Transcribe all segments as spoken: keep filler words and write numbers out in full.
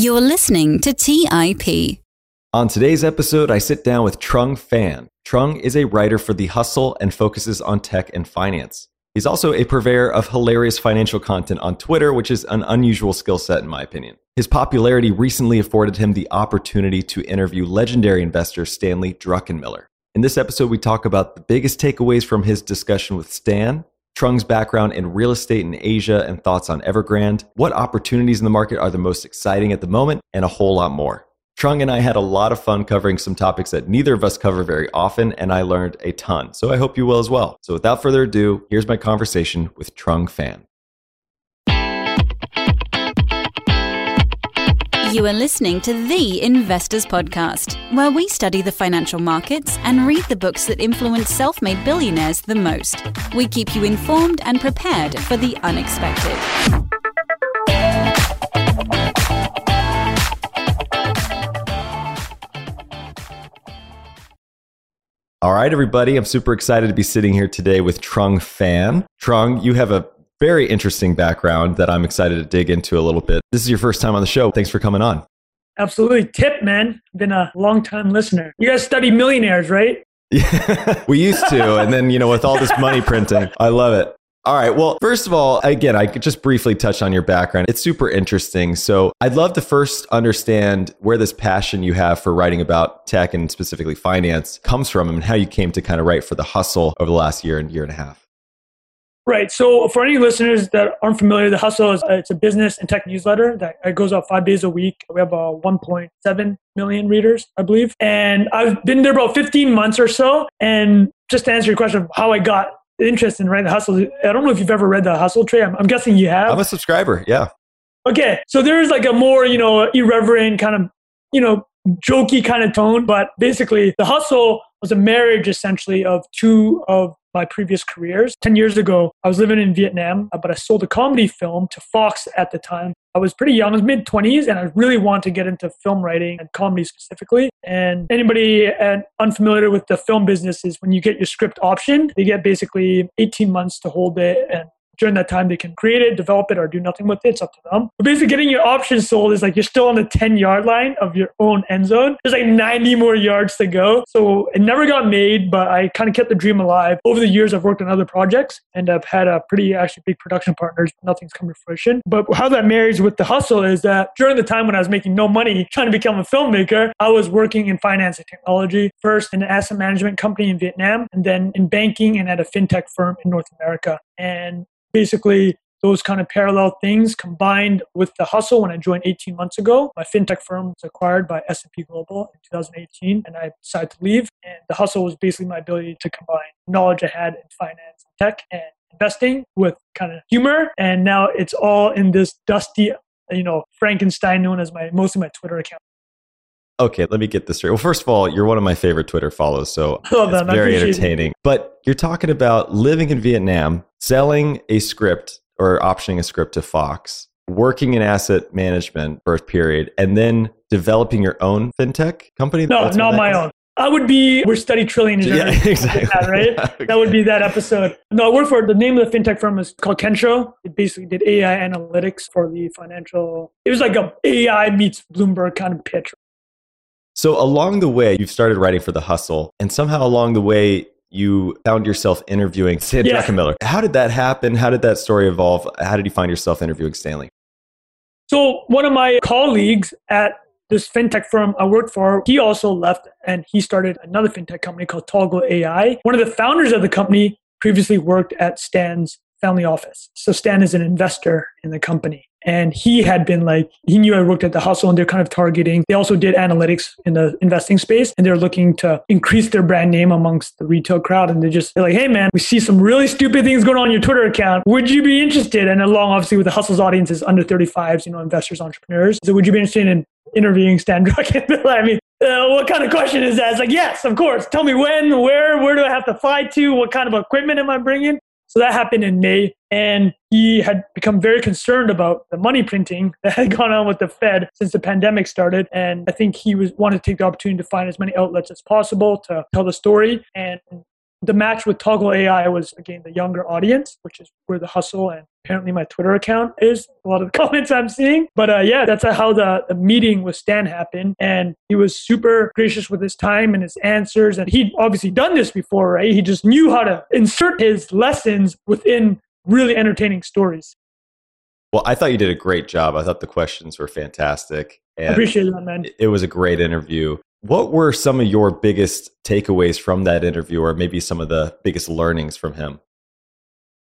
You're listening to T I P. On today's episode, I sit down with Trung Phan. Trung is a writer for The Hustle and focuses on tech and finance. He's also a purveyor of hilarious financial content on Twitter, which is an unusual skill set, in my opinion. His popularity recently afforded him the opportunity to interview legendary investor Stanley Druckenmiller. In this episode, we talk about the biggest takeaways from his discussion with Stan, Trung's background in real estate in Asia and thoughts on Evergrande, what opportunities in the market are the most exciting at the moment, and a whole lot more. Trung and I had a lot of fun covering some topics that neither of us cover very often, and I learned a ton. So I hope you will as well. So without further ado, here's my conversation with Trung Phan. You are listening to The Investors Podcast, where we study the financial markets and read the books that influence self-made billionaires the most. We keep you informed and prepared for the unexpected. All right, everybody. I'm super excited to be sitting here today with Trung Phan. Trung, you have a very interesting background that I'm excited to dig into a little bit. This is your first time on the show. Thanks for coming on. Absolutely. Tip, man. Been a long-time listener. You guys study millionaires, right? Yeah, we used to. And then, you know, with all this money printing, I love it. All right. Well, first of all, again, I could just briefly touch on your background. It's super interesting. So I'd love to first understand where this passion you have for writing about tech and specifically finance comes from and how you came to kind of write for The Hustle over the last year and year and a half. Right. So for any listeners that aren't familiar, The Hustle is it's a business and tech newsletter that goes out five days a week. We have uh, one point seven million readers, I believe. And I've been there about fifteen months or so. And just to answer your question of how I got interest in writing The Hustle. I don't know if you've ever read The Hustle, Trey. I'm, I'm guessing you have. I'm a subscriber. Yeah. Okay. So there's like a more, you know, irreverent kind of, you know, jokey kind of tone. But basically The Hustle was a marriage essentially of two of my previous careers. ten years ago, I was living in Vietnam, but I sold a comedy film to Fox at the time. I was pretty young, I was mid twenties, and I really wanted to get into film writing and comedy specifically. And anybody unfamiliar with the film business is when you get your script option, they get basically eighteen months to hold it. And during that time, they can create it, develop it, or do nothing with it. It's up to them. But basically, getting your option sold is like you're still on the ten-yard line of your own end zone. There's like ninety more yards to go. So it never got made, but I kind of kept the dream alive. Over the years, I've worked on other projects, and I've had a pretty actually big production partners. Nothing's come to fruition. But how that marries with The Hustle is that during the time when I was making no money, trying to become a filmmaker, I was working in finance and technology, first in an asset management company in Vietnam, and then in banking and at a fintech firm in North America. And basically, those kind of parallel things combined with The Hustle when I joined eighteen months ago. My fintech firm was acquired by S and P Global in two thousand eighteen, and I decided to leave. And The Hustle was basically my ability to combine knowledge I had in finance and tech and investing with kind of humor. And now it's all in this dusty, you know, Frankenstein known as my mostly my Twitter account. Okay, let me get this straight. Well, first of all, you're one of my favorite Twitter follows, so oh, it's very entertaining. It. But you're talking about living in Vietnam, selling a script or optioning a script to Fox, working in asset management for a period, and then developing your own fintech company? No, That's not my is? own. I would be, we're study trillion. Yeah, exactly. That, right? Yeah, okay. That would be that episode. No, I work for, the name of the fintech firm is called Kensho. It basically did A I analytics for the financial, it was like a A I meets Bloomberg kind of pitch. So along the way, you've started writing for The Hustle, and somehow along the way, you found yourself interviewing Stanley yeah. Druckenmiller. How did that happen? How did that story evolve? How did you find yourself interviewing Stanley? So one of my colleagues at this fintech firm I worked for, he also left and he started another fintech company called Toggle A I. One of the founders of the company previously worked at Stan's family office. So Stan is an investor in the company. And he had been like, he knew I worked at The Hustle and they're kind of targeting. They also did analytics in the investing space and they're looking to increase their brand name amongst the retail crowd. And they're just they're like, hey, man, we see some really stupid things going on in your Twitter account. Would you be interested? And along, obviously, with The Hustle's audience is under thirty-fives, you know, investors, entrepreneurs. So would you be interested in interviewing Stan Druckenmiller? I mean, uh, what kind of question is that? It's like, yes, of course. Tell me when, where, where do I have to fly to? What kind of equipment am I bringing? So that happened in May, and he had become very concerned about the money printing that had gone on with the Fed since the pandemic started. And I think he was wanted to take the opportunity to find as many outlets as possible to tell the story. And The match with Toggle A I was, again, the younger audience, which is where The Hustle and apparently my Twitter account is, a lot of the comments I'm seeing. But uh, yeah, that's how the, the meeting with Stan happened. And he was super gracious with his time and his answers. And he'd obviously done this before, right? He just knew how to insert his lessons within really entertaining stories. Well, I thought you did a great job. I thought the questions were fantastic. And I appreciate that, man. It was a great interview. What were some of your biggest takeaways from that interview, or maybe some of the biggest learnings from him?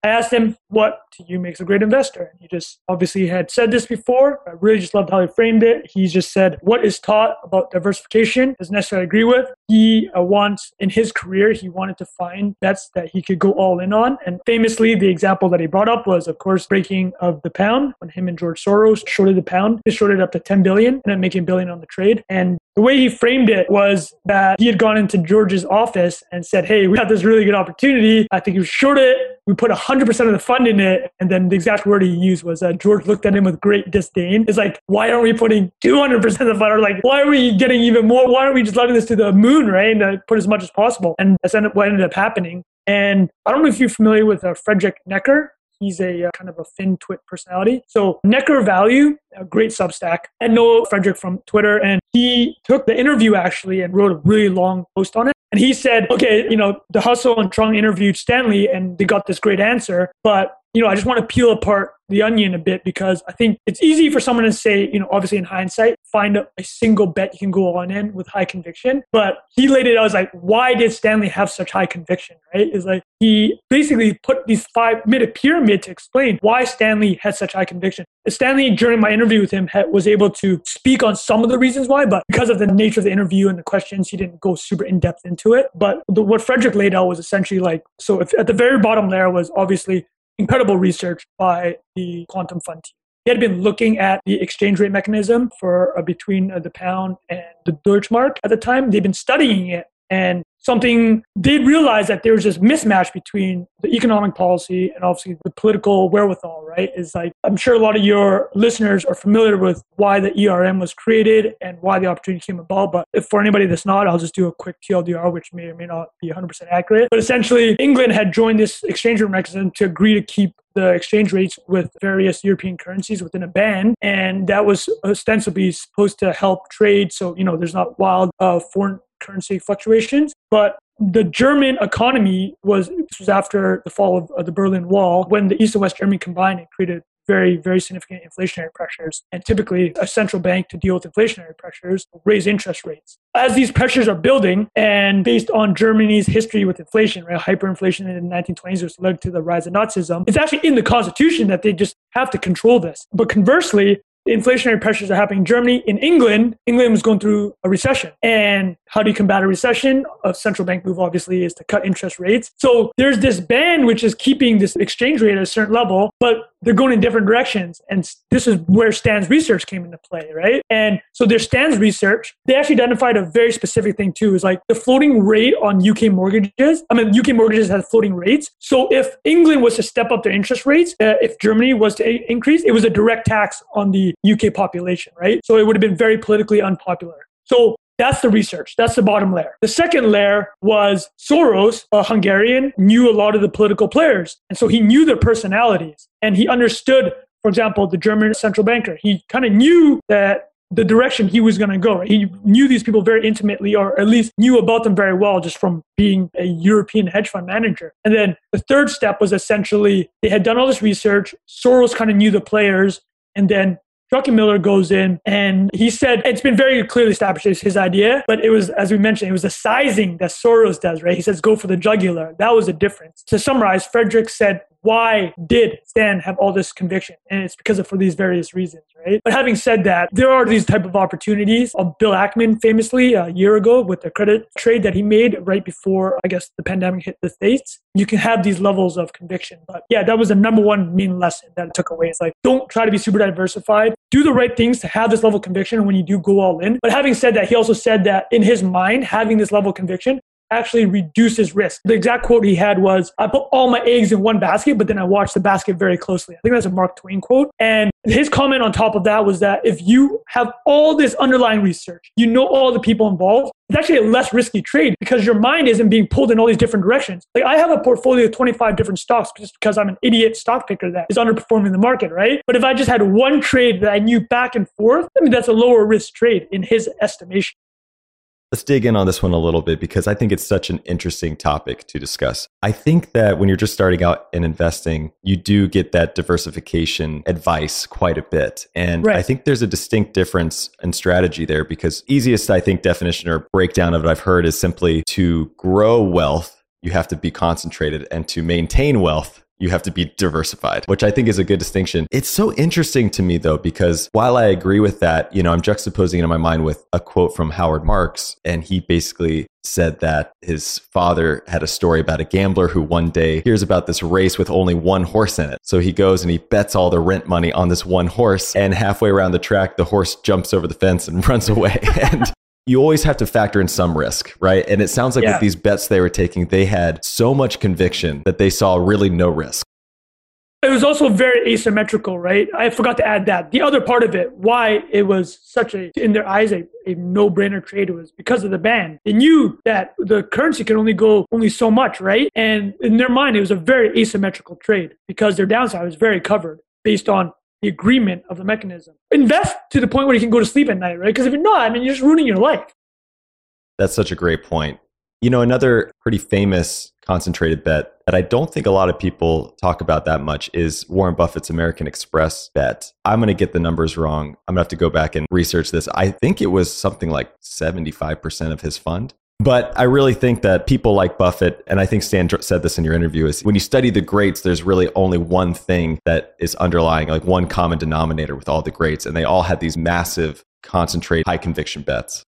I asked him, what to you makes a great investor? He just obviously had said this before. I really just loved how he framed it. He just said, what is taught about diversification doesn't necessarily agree with. He uh, wants, in his career, he wanted to find bets that he could go all in on. And famously, the example that he brought up was, of course, breaking of the pound. When him and George Soros shorted the pound, they shorted up to ten billion and then making a billion on the trade. And the way he framed it was that he had gone into George's office and said, hey, we have this really good opportunity. I think you short it. We put one hundred percent of the fund in it. And then the exact word he used was that uh, George looked at him with great disdain. It's like, why aren't we putting two hundred percent of the fund? Or like, why are we getting even more? Why aren't we just letting this to the moon, right? And uh, put as much as possible. And that's what ended up happening. And I don't know if you're familiar with uh, Frederick Neckar. He's a uh, kind of a FinTwit personality. So Neckar Value, a great Substack. I know Frederick from Twitter, and he took the interview actually and wrote a really long post on it. And he said, okay, you know, The Hustle and Trung interviewed Stanley and they got this great answer. But, you know, I just want to peel apart the onion a bit, because I think it's easy for someone to say, you know, obviously in hindsight, find a, a single bet you can go on in with high conviction. But he laid it out as like, why did Stanley have such high conviction, right? It's like he basically put these five, made a pyramid to explain why Stanley had such high conviction. Stanley, during my interview with him, had, was able to speak on some of the reasons why, but because of the nature of the interview and the questions, he didn't go super in depth into it. But the, what Frederick laid out was essentially like, so if, at the very bottom layer was obviously incredible research by the Quantum Fund team. He had been looking at the exchange rate mechanism for uh, between uh, the pound and the Deutschmark at the time. They've been studying it, and something they realized that there was this mismatch between the economic policy and obviously the political wherewithal, right? Is like, I'm sure a lot of your listeners are familiar with why the E R M was created and why the opportunity came about. But if for anybody that's not, I'll just do a quick T L D R, which may or may not be one hundred percent accurate. But essentially, England had joined this exchange rate mechanism to agree to keep the exchange rates with various European currencies within a band. And that was ostensibly supposed to help trade. So, you know, there's not wild uh, foreign currency fluctuations. But the German economy was, this was after the fall of, of the Berlin Wall, when the East and West Germany combined and created very, very significant inflationary pressures. And typically a central bank, to deal with inflationary pressures, raise interest rates. As these pressures are building, and based on Germany's history with inflation, right, hyperinflation in the nineteen twenties, which led to the rise of Nazism, it's actually in the constitution that they just have to control this. But conversely, the inflationary pressures are happening in Germany. In England, England was going through a recession. And how do you combat a recession? A central bank move, obviously, is to cut interest rates. So there's this band which is keeping this exchange rate at a certain level, but they're going in different directions. And this is where Stan's research came into play, right? And so there's Stan's research. They actually identified a very specific thing too, is like the floating rate on U K mortgages. I mean, U K mortgages have floating rates. So if England was to step up their interest rates, uh, if Germany was to a- increase, it was a direct tax on the U K population, right? So it would have been very politically unpopular. So that's the research. That's the bottom layer. The second layer was Soros, a Hungarian, knew a lot of the political players. And so he knew their personalities. And he understood, for example, the German central banker. He kind of knew that the direction he was going to go. He knew these people very intimately, or at least knew about them very well just from being a European hedge fund manager. And then the third step was essentially they had done all this research. Soros kind of knew the players. And then Druckenmiller goes in, and he said, it's been very clearly established, it's his idea, but it was, as we mentioned, it was the sizing that Soros does, right? He says, go for the jugular. That was the difference. To summarize, Frederick said, why did Stan have all this conviction? And it's because of, for these various reasons, right? But having said that, there are these type of opportunities. Bill Ackman famously a year ago with the credit trade that he made right before, I guess, the pandemic hit the States. You can have these levels of conviction. But yeah, that was the number one main lesson that I took away. It's like, don't try to be super diversified. Do the right things to have this level of conviction when you do go all in. But having said that, he also said that in his mind, having this level of conviction actually reduces risk. The exact quote he had was, I put all my eggs in one basket, but then I watched the basket very closely. I think that's a Mark Twain quote. And his comment on top of that was that if you have all this underlying research, you know all the people involved, it's actually a less risky trade because your mind isn't being pulled in all these different directions. Like I have a portfolio of twenty-five different stocks just because I'm an idiot stock picker that is underperforming the market, right? But if I just had one trade that I knew back and forth, I mean, that's a lower risk trade in his estimation. Let's dig in on this one a little bit because I think it's such an interesting topic to discuss. I think that when you're just starting out in investing, you do get that diversification advice quite a bit. And right. I think there's a distinct difference in strategy there because easiest, I think, definition or breakdown of it I've heard is simply to grow wealth, you have to be concentrated, and to maintain wealth, you have to be diversified, which I think is a good distinction. It's so interesting to me though, because while I agree with that, you know, I'm juxtaposing it in my mind with a quote from Howard Marks. And he basically said that his father had a story about a gambler who one day hears about this race with only one horse in it. So he goes and he bets all the rent money on this one horse. And halfway around the track, the horse jumps over the fence and runs away. And you always have to factor in some risk, right? And it sounds like yeah. with these bets they were taking, they had so much conviction that they saw really no risk. It was also very asymmetrical, right? I forgot to add that. The other part of it, why it was such a, in their eyes, a, a no-brainer trade was because of the ban. They knew that the currency could only go only so much, right? And in their mind, it was a very asymmetrical trade because their downside was very covered based on the agreement of the mechanism. Invest to the point where you can go to sleep at night, right? Because if you're not, I mean, you're just ruining your life. That's such a great point. You know, another pretty famous concentrated bet that I don't think a lot of people talk about that much is Warren Buffett's American Express bet. I'm going to get the numbers wrong. I'm going to have to go back and research this. I think it was something like seventy-five percent of his fund. But I really think that people like Buffett, and I think Stan said this in your interview, is when you study the greats, there's really only one thing that is underlying, like one common denominator with all the greats. And they all had these massive, concentrated, high conviction bets.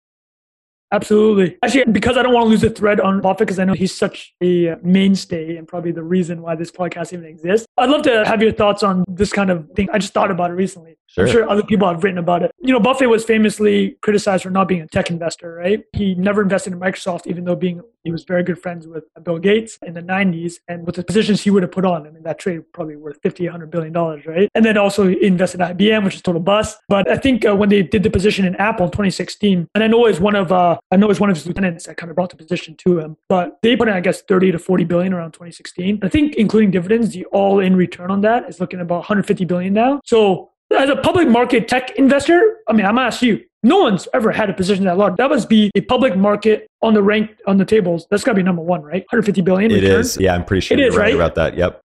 Absolutely. Actually, because I don't want to lose the thread on Buffett, because I know he's such a mainstay and probably the reason why this podcast even exists. I'd love to have your thoughts on this kind of thing. I just thought about it recently. Sure. I'm sure other people have written about it. You know, Buffett was famously criticized for not being a tech investor, right? He never invested in Microsoft, even though being he was very good friends with Bill Gates in the nineties. And with the positions he would have put on, I mean, that trade probably worth fifty, one hundred billion dollars, right? And then also he invested in I B M, which is total bust. But I think uh, when they did the position in Apple in twenty sixteen, and I know it's one of... Uh, I know it's one of his lieutenants that kind of brought the position to him, but they put in, I guess, thirty to forty billion around twenty sixteen. I think including dividends, the all-in return on that is looking at about one hundred fifty billion now. So as a public market tech investor, I mean, I'm going to ask you, no one's ever had a position that large. That must be a public market on the rank, on the tables. That's got to be number one, right? one hundred fifty billion It return. Is. Yeah, I'm pretty sure it you're is, right, right about that. Yep.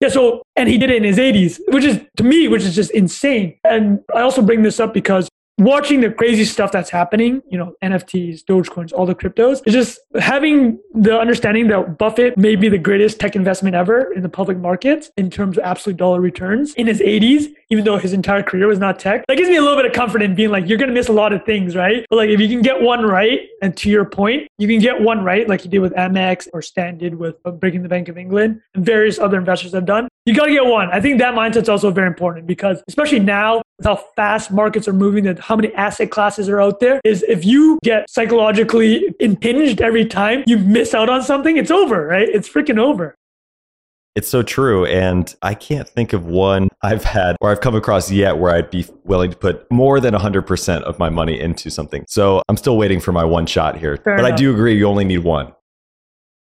Yeah, so, and he did it in his eighties, which is, to me, which is just insane. And I also bring this up because watching the crazy stuff that's happening, you know, N F Ts, Dogecoins, all the cryptos, it's just having the understanding that Buffett may be the greatest tech investment ever in the public markets in terms of absolute dollar returns in his eighties, even though his entire career was not tech. That gives me a little bit of comfort in being like, you're going to miss a lot of things, right? But like, if you can get one right, and to your point, you can get one right, like he did with Amex or Stan did with breaking the Bank of England and various other investors have done. You got to get one. I think that mindset's also very important because especially now with how fast markets are moving, that how many asset classes are out there, is if you get psychologically impinged every time you miss out on something, it's over, right? It's freaking over. It's so true. And I can't think of one I've had or I've come across yet where I'd be willing to put more than one hundred percent of my money into something. So I'm still waiting for my one shot here. Fair but enough. I do agree, you only need one.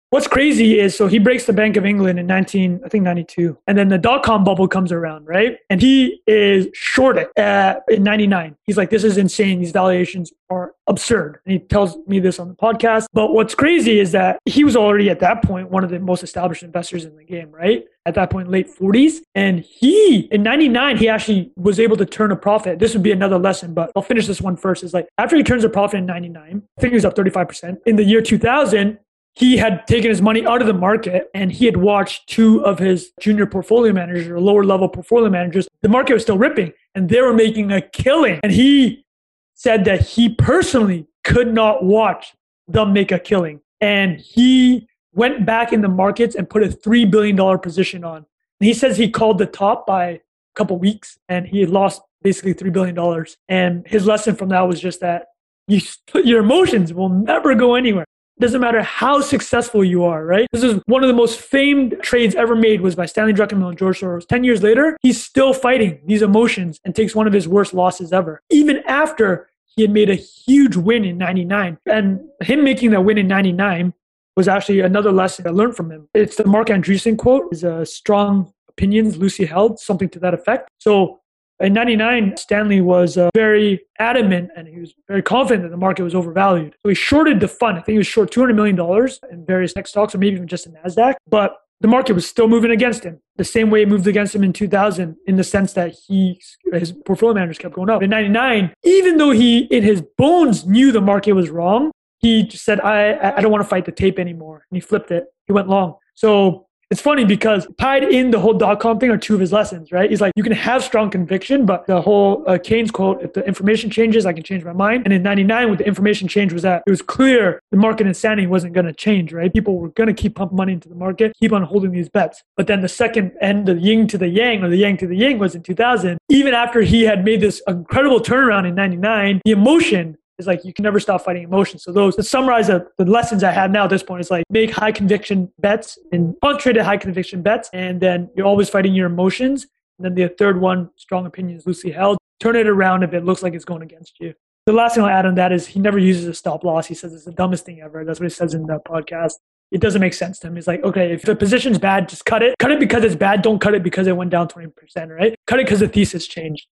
What's crazy is, so he breaks the Bank of England in nineteen, I think ninety-two. And then the dot-com bubble comes around, right? And he is shorted at, in ninety-nine. He's like, this is insane. These valuations are absurd. And he tells me this on the podcast. But what's crazy is that he was already at that point one of the most established investors in the game, right? At that point, late forties. And he, in ninety-nine, he actually was able to turn a profit. This would be another lesson, but I'll finish this one first. It's like, after he turns a profit in ninety-nine, I think he was up thirty-five percent. In the year two thousand, he had taken his money out of the market and he had watched two of his junior portfolio managers or lower level portfolio managers. The market was still ripping and they were making a killing. And he said that he personally could not watch them make a killing. And he went back in the markets and put a three billion dollars position on. And he says he called the top by a couple weeks and he lost basically three billion dollars. And his lesson from that was just that you, your emotions will never go anywhere. Doesn't matter how successful you are, right? This is one of the most famed trades ever made, was by Stanley Druckenmiller and George Soros. ten years later, he's still fighting these emotions and takes one of his worst losses ever. Even after he had made a huge win in ninety-nine. And him making that win in ninety-nine was actually another lesson I learned from him. It's the Mark Andreessen quote, is a strong opinions Lucy held, something to that effect. So in ninety-nine, Stanley was uh, very adamant and he was very confident that the market was overvalued. So he shorted the fund. I think he was short two hundred million dollars in various tech stocks or maybe even just in NASDAQ. But the market was still moving against him, the same way it moved against him in two thousand, in the sense that he, his portfolio managers kept going up. In ninety-nine, even though he, in his bones, knew the market was wrong, he just said, I, I don't want to fight the tape anymore. And he flipped it. He went long. So it's funny because tied in the whole dot-com thing are two of his lessons, right? He's like, you can have strong conviction, but the whole uh, Keynes quote, if the information changes, I can change my mind. And in ninety-nine, with the information change was that it was clear the market insanity wasn't going to change, right? People were going to keep pumping money into the market, keep on holding these bets. But then the second end, the yin to the yang or the yang to the yin, was in two thousand. Even after he had made this incredible turnaround in ninety-nine, the emotion is like, you can never stop fighting emotions. So those, to summarize the, the lessons I have now at this point, is like, make high conviction bets and concentrated high conviction bets. And then you're always fighting your emotions. And then the third one, strong opinions loosely held. Turn it around if it looks like it's going against you. The last thing I'll add on that is he never uses a stop loss. He says it's the dumbest thing ever. That's what he says in that podcast. It doesn't make sense to him. He's like, okay, if the position's bad, just cut it. Cut it because it's bad. Don't cut it because it went down twenty percent, right? Cut it because the thesis changed.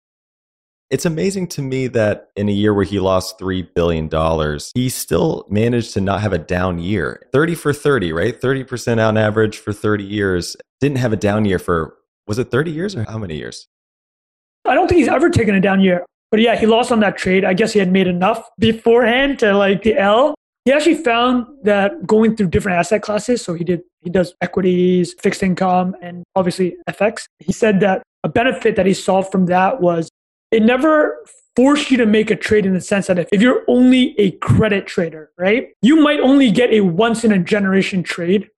It's amazing to me that in a year where he lost three billion dollars, he still managed to not have a down year. thirty for thirty, right? thirty percent on average for thirty years. Didn't have a down year for, was it thirty years or how many years? I don't think he's ever taken a down year. But yeah, he lost on that trade. I guess he had made enough beforehand to like the L. He actually found that going through different asset classes, so he did, he does equities, fixed income, and obviously F X. He said that a benefit that he saw from that was it never forced you to make a trade in the sense that if, if you're only a credit trader, right? You might only get a once in a generation trade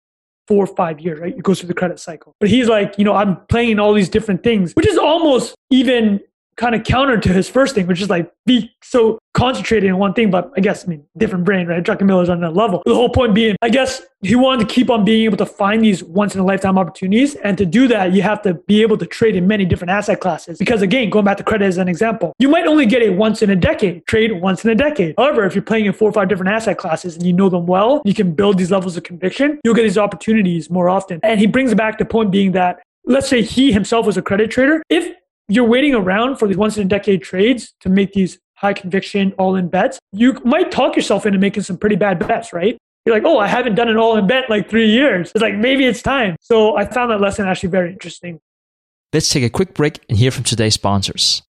four or five years, right? It goes through the credit cycle. But he's like, you know, I'm playing all these different things, which is almost even kind of counter to his first thing, which is like, be so concentrated in one thing. But I guess, I mean, different brain, right? Druckenmiller's on that level. The whole point being, I guess he wanted to keep on being able to find these once in a lifetime opportunities. And to do that, you have to be able to trade in many different asset classes. Because again, going back to credit as an example, you might only get a once in a decade trade once in a decade. However, if you're playing in four or five different asset classes and you know them well, you can build these levels of conviction. You'll get these opportunities more often. And he brings back the point being that, let's say he himself was a credit trader. If you're waiting around for these once in a decade trades to make these high conviction all-in bets, you might talk yourself into making some pretty bad bets, right? You're like, oh, I haven't done an all-in bet in like three years. It's like, maybe it's time. So I found that lesson actually very interesting. Let's take a quick break and hear from today's sponsors.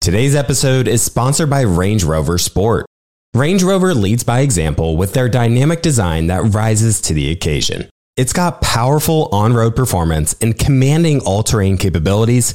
Today's episode is sponsored by Range Rover Sport. Range Rover leads by example with their dynamic design that rises to the occasion. It's got powerful on-road performance and commanding all-terrain capabilities,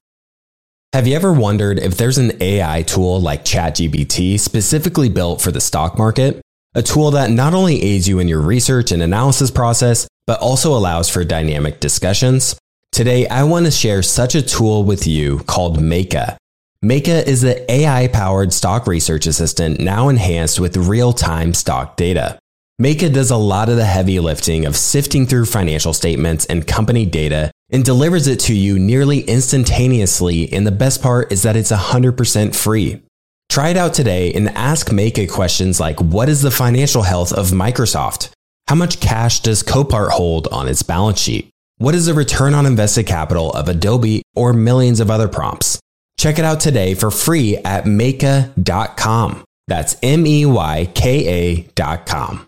Have you ever wondered if there's an A I tool like ChatGPT specifically built for the stock market? A tool that not only aids you in your research and analysis process, but also allows for dynamic discussions? Today, I want to share such a tool with you called Meika. Meika is the A I-powered stock research assistant now enhanced with real-time stock data. Meika does a lot of the heavy lifting of sifting through financial statements and company data and delivers it to you nearly instantaneously, and the best part is that it's one hundred percent free. Try it out today and ask Meika questions like, what is the financial health of Microsoft? How much cash does Copart hold on its balance sheet? What is the return on invested capital of Adobe, or millions of other prompts? Check it out today for free at meyka dot com. That's M E Y K A dot com.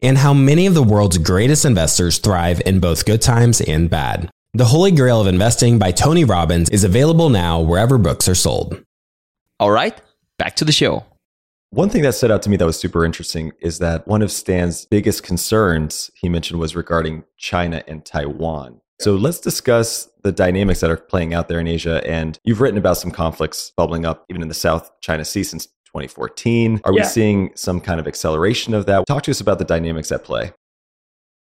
and how many of the world's greatest investors thrive in both good times and bad. The Holy Grail of Investing by Tony Robbins is available now wherever books are sold. All right, back to the show. One thing that stood out to me that was super interesting is that one of Stan's biggest concerns he mentioned was regarding China and Taiwan. So let's discuss the dynamics that are playing out there in Asia. And you've written about some conflicts bubbling up even in the South China Sea since twenty fourteen. Are yeah. we seeing some kind of acceleration of that? Talk to us about the dynamics at play.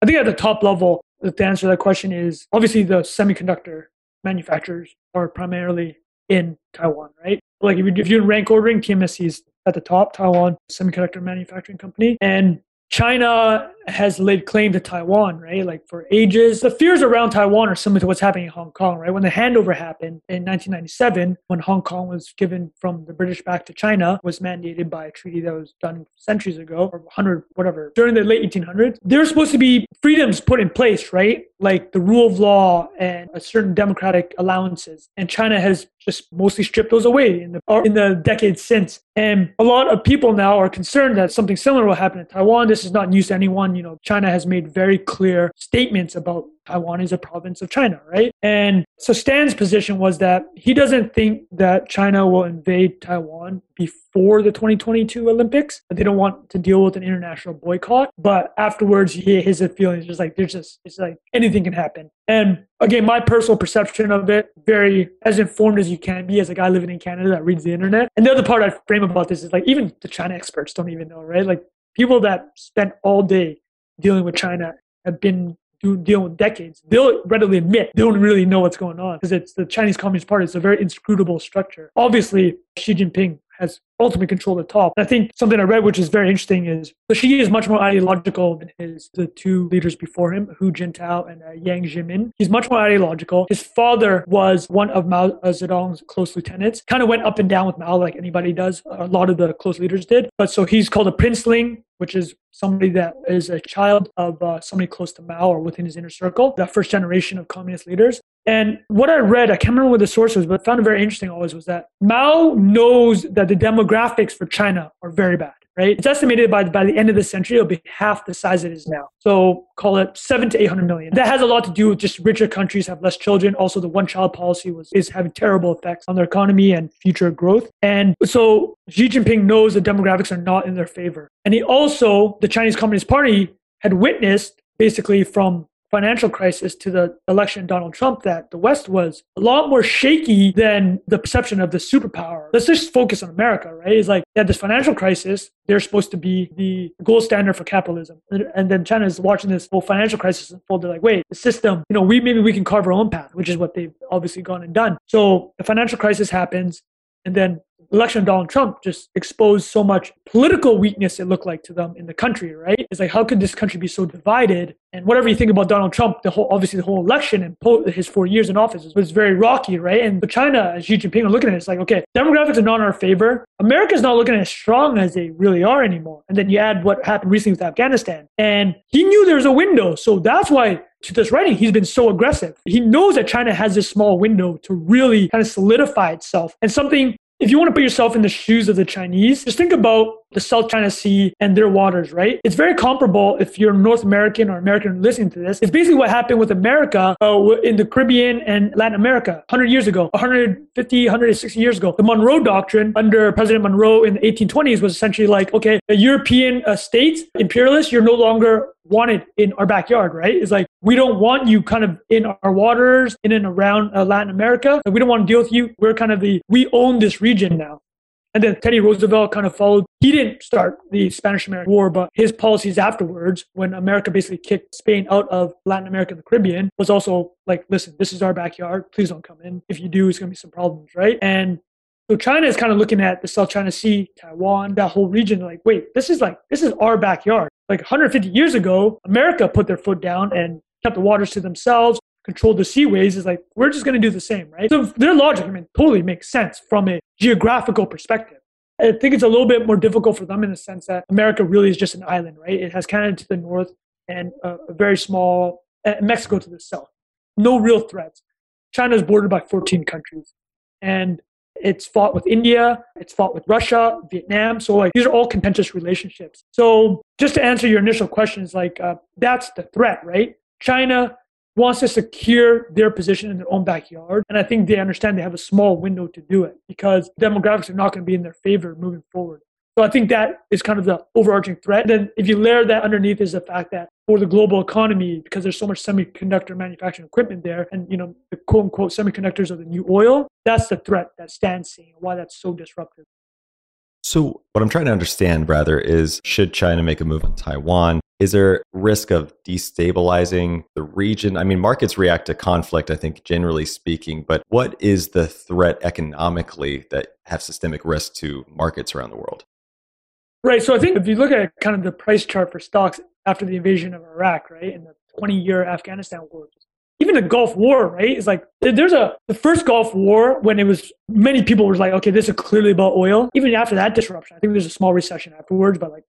I think at the top level, the answer to that question is obviously the semiconductor manufacturers are primarily in Taiwan, right? Like if you're rank ordering, T S M C is at the top, Taiwan semiconductor manufacturing company. And China has laid claim to Taiwan, right? Like for ages, the fears around Taiwan are similar to what's happening in Hong Kong, right? When the handover happened in nineteen ninety-seven, when Hong Kong was given from the British back to China, was mandated by a treaty that was done centuries ago, or one hundred, whatever, during the late eighteen hundreds, there's supposed to be freedoms put in place, right? Like the rule of law and a certain democratic allowances. And China has just mostly stripped those away in the, in the decades since. And a lot of people now are concerned that something similar will happen in Taiwan. This is not news to anyone. You know, China has made very clear statements about Taiwan is a province of China, right? And so Stan's position was that he doesn't think that China will invade Taiwan before the twenty twenty-two Olympics. They don't want to deal with an international boycott. But afterwards, he, his feeling is just like, there's just, it's like anything can happen. And again, my personal perception of it, very as informed as you can be as a guy living in Canada that reads the internet. And the other part I frame about this is like, even the China experts don't even know, right? Like people that spent all day dealing with China have been dealing with decades, they'll readily admit they don't really know what's going on because it's the Chinese Communist Party. It's a very inscrutable structure. Obviously, Xi Jinping has ultimate control at the top. And I think something I read, which is very interesting, is that Xi is much more ideological than his the two leaders before him, Hu Jintao and uh, Yang Zemin. He's much more ideological. His father was one of Mao Zedong's close lieutenants. Kind of went up and down with Mao like anybody does. A lot of the close leaders did. But so he's called a princeling, which is somebody that is a child of uh, somebody close to Mao or within his inner circle, the first generation of communist leaders. And what I read, I can't remember what the source was, but I found it very interesting always, was that Mao knows that the demographics for China are very bad, right? It's estimated by, by the end of the century, it'll be half the size it is now. So call it seven to eight hundred million. That has a lot to do with just richer countries have less children. Also, the one-child policy was is having terrible effects on their economy and future growth. And so Xi Jinping knows the demographics are not in their favor. And he also, the Chinese Communist Party had witnessed basically from financial crisis to the election of Donald Trump that the West was a lot more shaky than the perception of the superpower. Let's just focus on America, right? It's like they had this financial crisis. They're supposed to be the gold standard for capitalism. And then China is watching this whole financial crisis unfold. They're like, wait, the system, you know, we maybe we can carve our own path, which is what they've obviously gone and done. So the financial crisis happens. And then election of Donald Trump just exposed so much political weakness, it looked like, to them in the country, right? It's like, how could this country be so divided? And whatever you think about Donald Trump, the whole obviously the whole election and po- his four years in office was very rocky, right? And but China, as Xi Jinping are looking at it, it's like, okay, demographics are not in our favor. America's not looking as strong as they really are anymore. And then you add what happened recently with Afghanistan. And he knew there was a window. So that's why, to this writing, he's been so aggressive. He knows that China has this small window to really kind of solidify itself. And something If you want to put yourself in the shoes of the Chinese, just think about the South China Sea and their waters, right? It's very comparable if you're North American or American listening to this. It's basically what happened with America uh, in the Caribbean and Latin America one hundred years ago, one hundred fifty, one hundred sixty years ago. The Monroe Doctrine under President Monroe in the eighteen twenties was essentially like, okay, the European uh, states, imperialists, you're no longer wanted in our backyard, right? It's like, we don't want you kind of in our waters, in and around uh, Latin America. We don't want to deal with you. We're kind of the, we own this region now. And then Teddy Roosevelt kind of followed. He didn't start the Spanish-American War, but his policies afterwards, when America basically kicked Spain out of Latin America and the Caribbean, was also like, listen, this is our backyard. Please don't come in. If you do, it's going to be some problems, right? And so China is kind of looking at the South China Sea, Taiwan, that whole region, like, wait, this is like, this is our backyard. Like one hundred fifty years ago, America put their foot down and kept the waters to themselves, controlled the seaways. Is like, we're just going to do the same, right? So their logic, I mean, totally makes sense from a geographical perspective. I think it's a little bit more difficult for them in the sense that America really is just an island, right? It has Canada to the north and a very small uh, Mexico to the south. No real threats. China is bordered by fourteen countries. And it's fought with India, it's fought with Russia, Vietnam. So like, these are all contentious relationships. So just to answer your initial questions, like uh, that's the threat, right? China wants to secure their position in their own backyard. And I think they understand they have a small window to do it because demographics are not going to be in their favor moving forward. So I think that is kind of the overarching threat. Then if you layer that underneath is the fact that for the global economy, because there's so much semiconductor manufacturing equipment there and, you know, the quote unquote semiconductors are the new oil, that's the threat that Stan's seeing, why that's so disruptive. So what I'm trying to understand rather is, should China make a move on Taiwan? Is there risk of destabilizing the region? I mean, markets react to conflict, I think, generally speaking, but what is the threat economically that have systemic risk to markets around the world? Right. So I think if you look at kind of the price chart for stocks after the invasion of Iraq, right, and the twenty-year Afghanistan war, even the Gulf War, right, is like there's a the first Gulf War when it was many people were like, okay, this is clearly about oil. Even after that disruption, I think there's a small recession afterwards, but like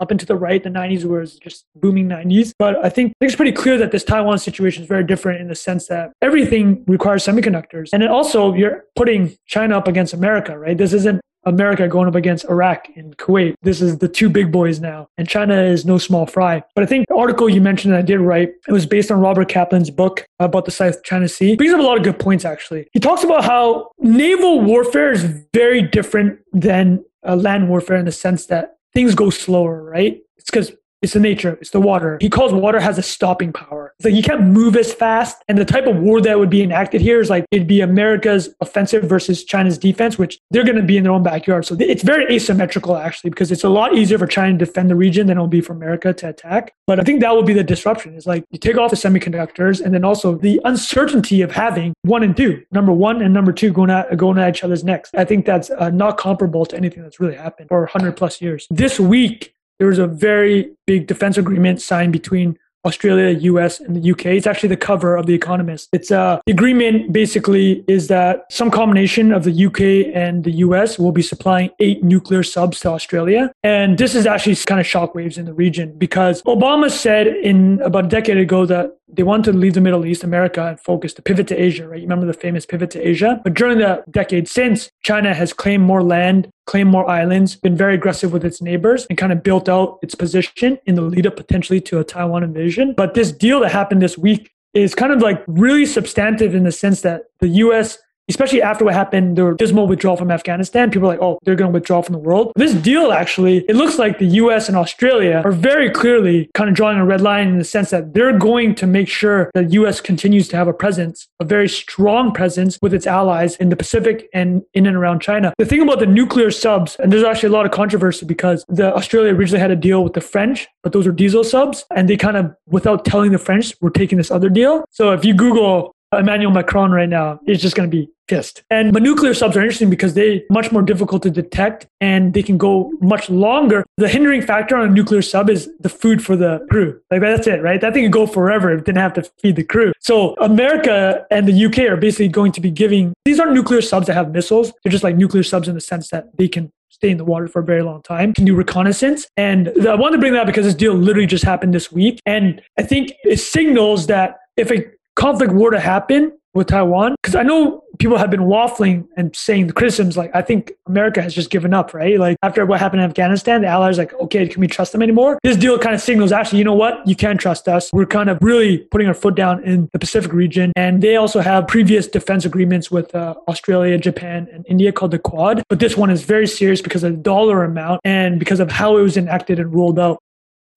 up into the right, the nineties was just booming nineties. But I think it's pretty clear that this Taiwan situation is very different in the sense that everything requires semiconductors, and then also you're putting China up against America, right? This isn't America going up against Iraq and Kuwait. This is the two big boys now. And China is no small fry. But I think the article you mentioned that I did write, it was based on Robert Kaplan's book about the South China Sea. He brings up a lot of good points, actually. He talks about how naval warfare is very different than uh, land warfare in the sense that things go slower, right? It's because it's the nature. It's the water. He calls water has a stopping power. It's like you can't move as fast. And the type of war that would be enacted here is like it'd be America's offensive versus China's defense, which they're going to be in their own backyard. So it's very asymmetrical, actually, because it's a lot easier for China to defend the region than it'll be for America to attack. But I think that would be the disruption. It's like you take off the semiconductors and then also the uncertainty of having one and two, number one and number two going at, going at each other's necks. I think that's uh, not comparable to anything that's really happened for one hundred plus years. This week, there was a very big defense agreement signed between Australia, U S, and the U K. It's actually the cover of The Economist. It's uh, the agreement basically is that some combination of the U K and the U S will be supplying eight nuclear subs to Australia. And this is actually kind of shockwaves in the region because Obama said in about a decade ago that they wanted to leave the Middle East, America, and focus to pivot to Asia, right? You remember the famous pivot to Asia? But during the decade since, China has claimed more land, claimed more islands, been very aggressive with its neighbors, and kind of built out its position in the lead up potentially to a Taiwan invasion. But this deal that happened this week is kind of like really substantive in the sense that the U S, especially after what happened, their dismal withdrawal from Afghanistan, people are like, oh, they're going to withdraw from the world. This deal, actually, it looks like the U S and Australia are very clearly kind of drawing a red line in the sense that they're going to make sure that the U S continues to have a presence, a very strong presence with its allies in the Pacific and in and around China. The thing about the nuclear subs, and there's actually a lot of controversy because the Australia originally had a deal with the French, but those were diesel subs, and they kind of, without telling the French, were taking this other deal. So if you Google Emmanuel Macron right now, is just going to be pissed. And but nuclear subs are interesting because they're much more difficult to detect and they can go much longer. The hindering factor on a nuclear sub is the food for the crew. Like that's it, right? That thing could go forever if it didn't have to feed the crew. So America and the U K are basically going to be giving, these aren't nuclear subs that have missiles. They're just like nuclear subs in the sense that they can stay in the water for a very long time, can do reconnaissance. And I wanted to bring that up because this deal literally just happened this week. And I think it signals that if a conflict were to happen with Taiwan, because I know people have been waffling and saying the criticisms, like, I think America has just given up, right? Like after what happened in Afghanistan, the allies like, okay, can we trust them anymore? This deal kind of signals, actually, you know what? You can trust us. We're kind of really putting our foot down in the Pacific region. And they also have previous defense agreements with uh, Australia, Japan, and India called the Quad. But this one is very serious because of the dollar amount and because of how it was enacted and rolled out.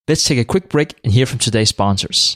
Let's take a quick break and hear from today's sponsors.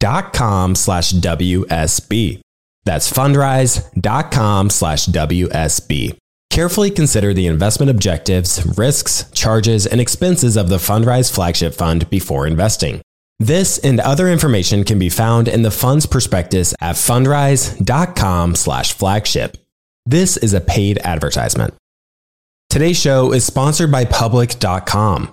dot com slash W S B. That's fundrise dot com slash W S B. Carefully consider the investment objectives, risks, charges, and expenses of the Fundrise Flagship Fund before investing. This and other information can be found in the fund's prospectus at fundrise dot com slash flagship. This is a paid advertisement. Today's show is sponsored by public dot com.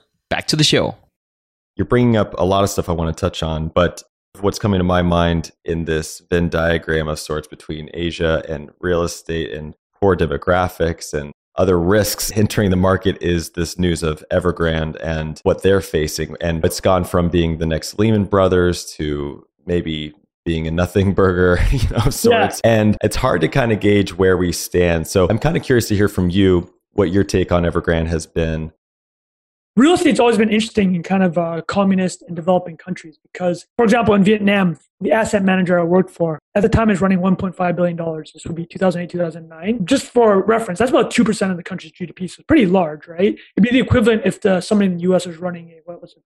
back to the show. You're bringing up a lot of stuff I want to touch on, but what's coming to my mind in this Venn diagram of sorts between Asia and real estate and core demographics and other risks entering the market is this news of Evergrande and what they're facing. And it's gone from being the next Lehman Brothers to maybe being a nothing burger, you know, of sorts. Yeah. And it's hard to kind of gauge where we stand. So I'm kind of curious to hear from you what your take on Evergrande has been. Real estate's always been interesting in kind of uh, communist and developing countries because, for example, in Vietnam, the asset manager I worked for at the time is running one point five billion dollars. This would be two thousand eight, two thousand nine. Just for reference, that's about two percent of the country's G D P, so pretty large, right? It'd be the equivalent if the, somebody in the U S was running a, what was it,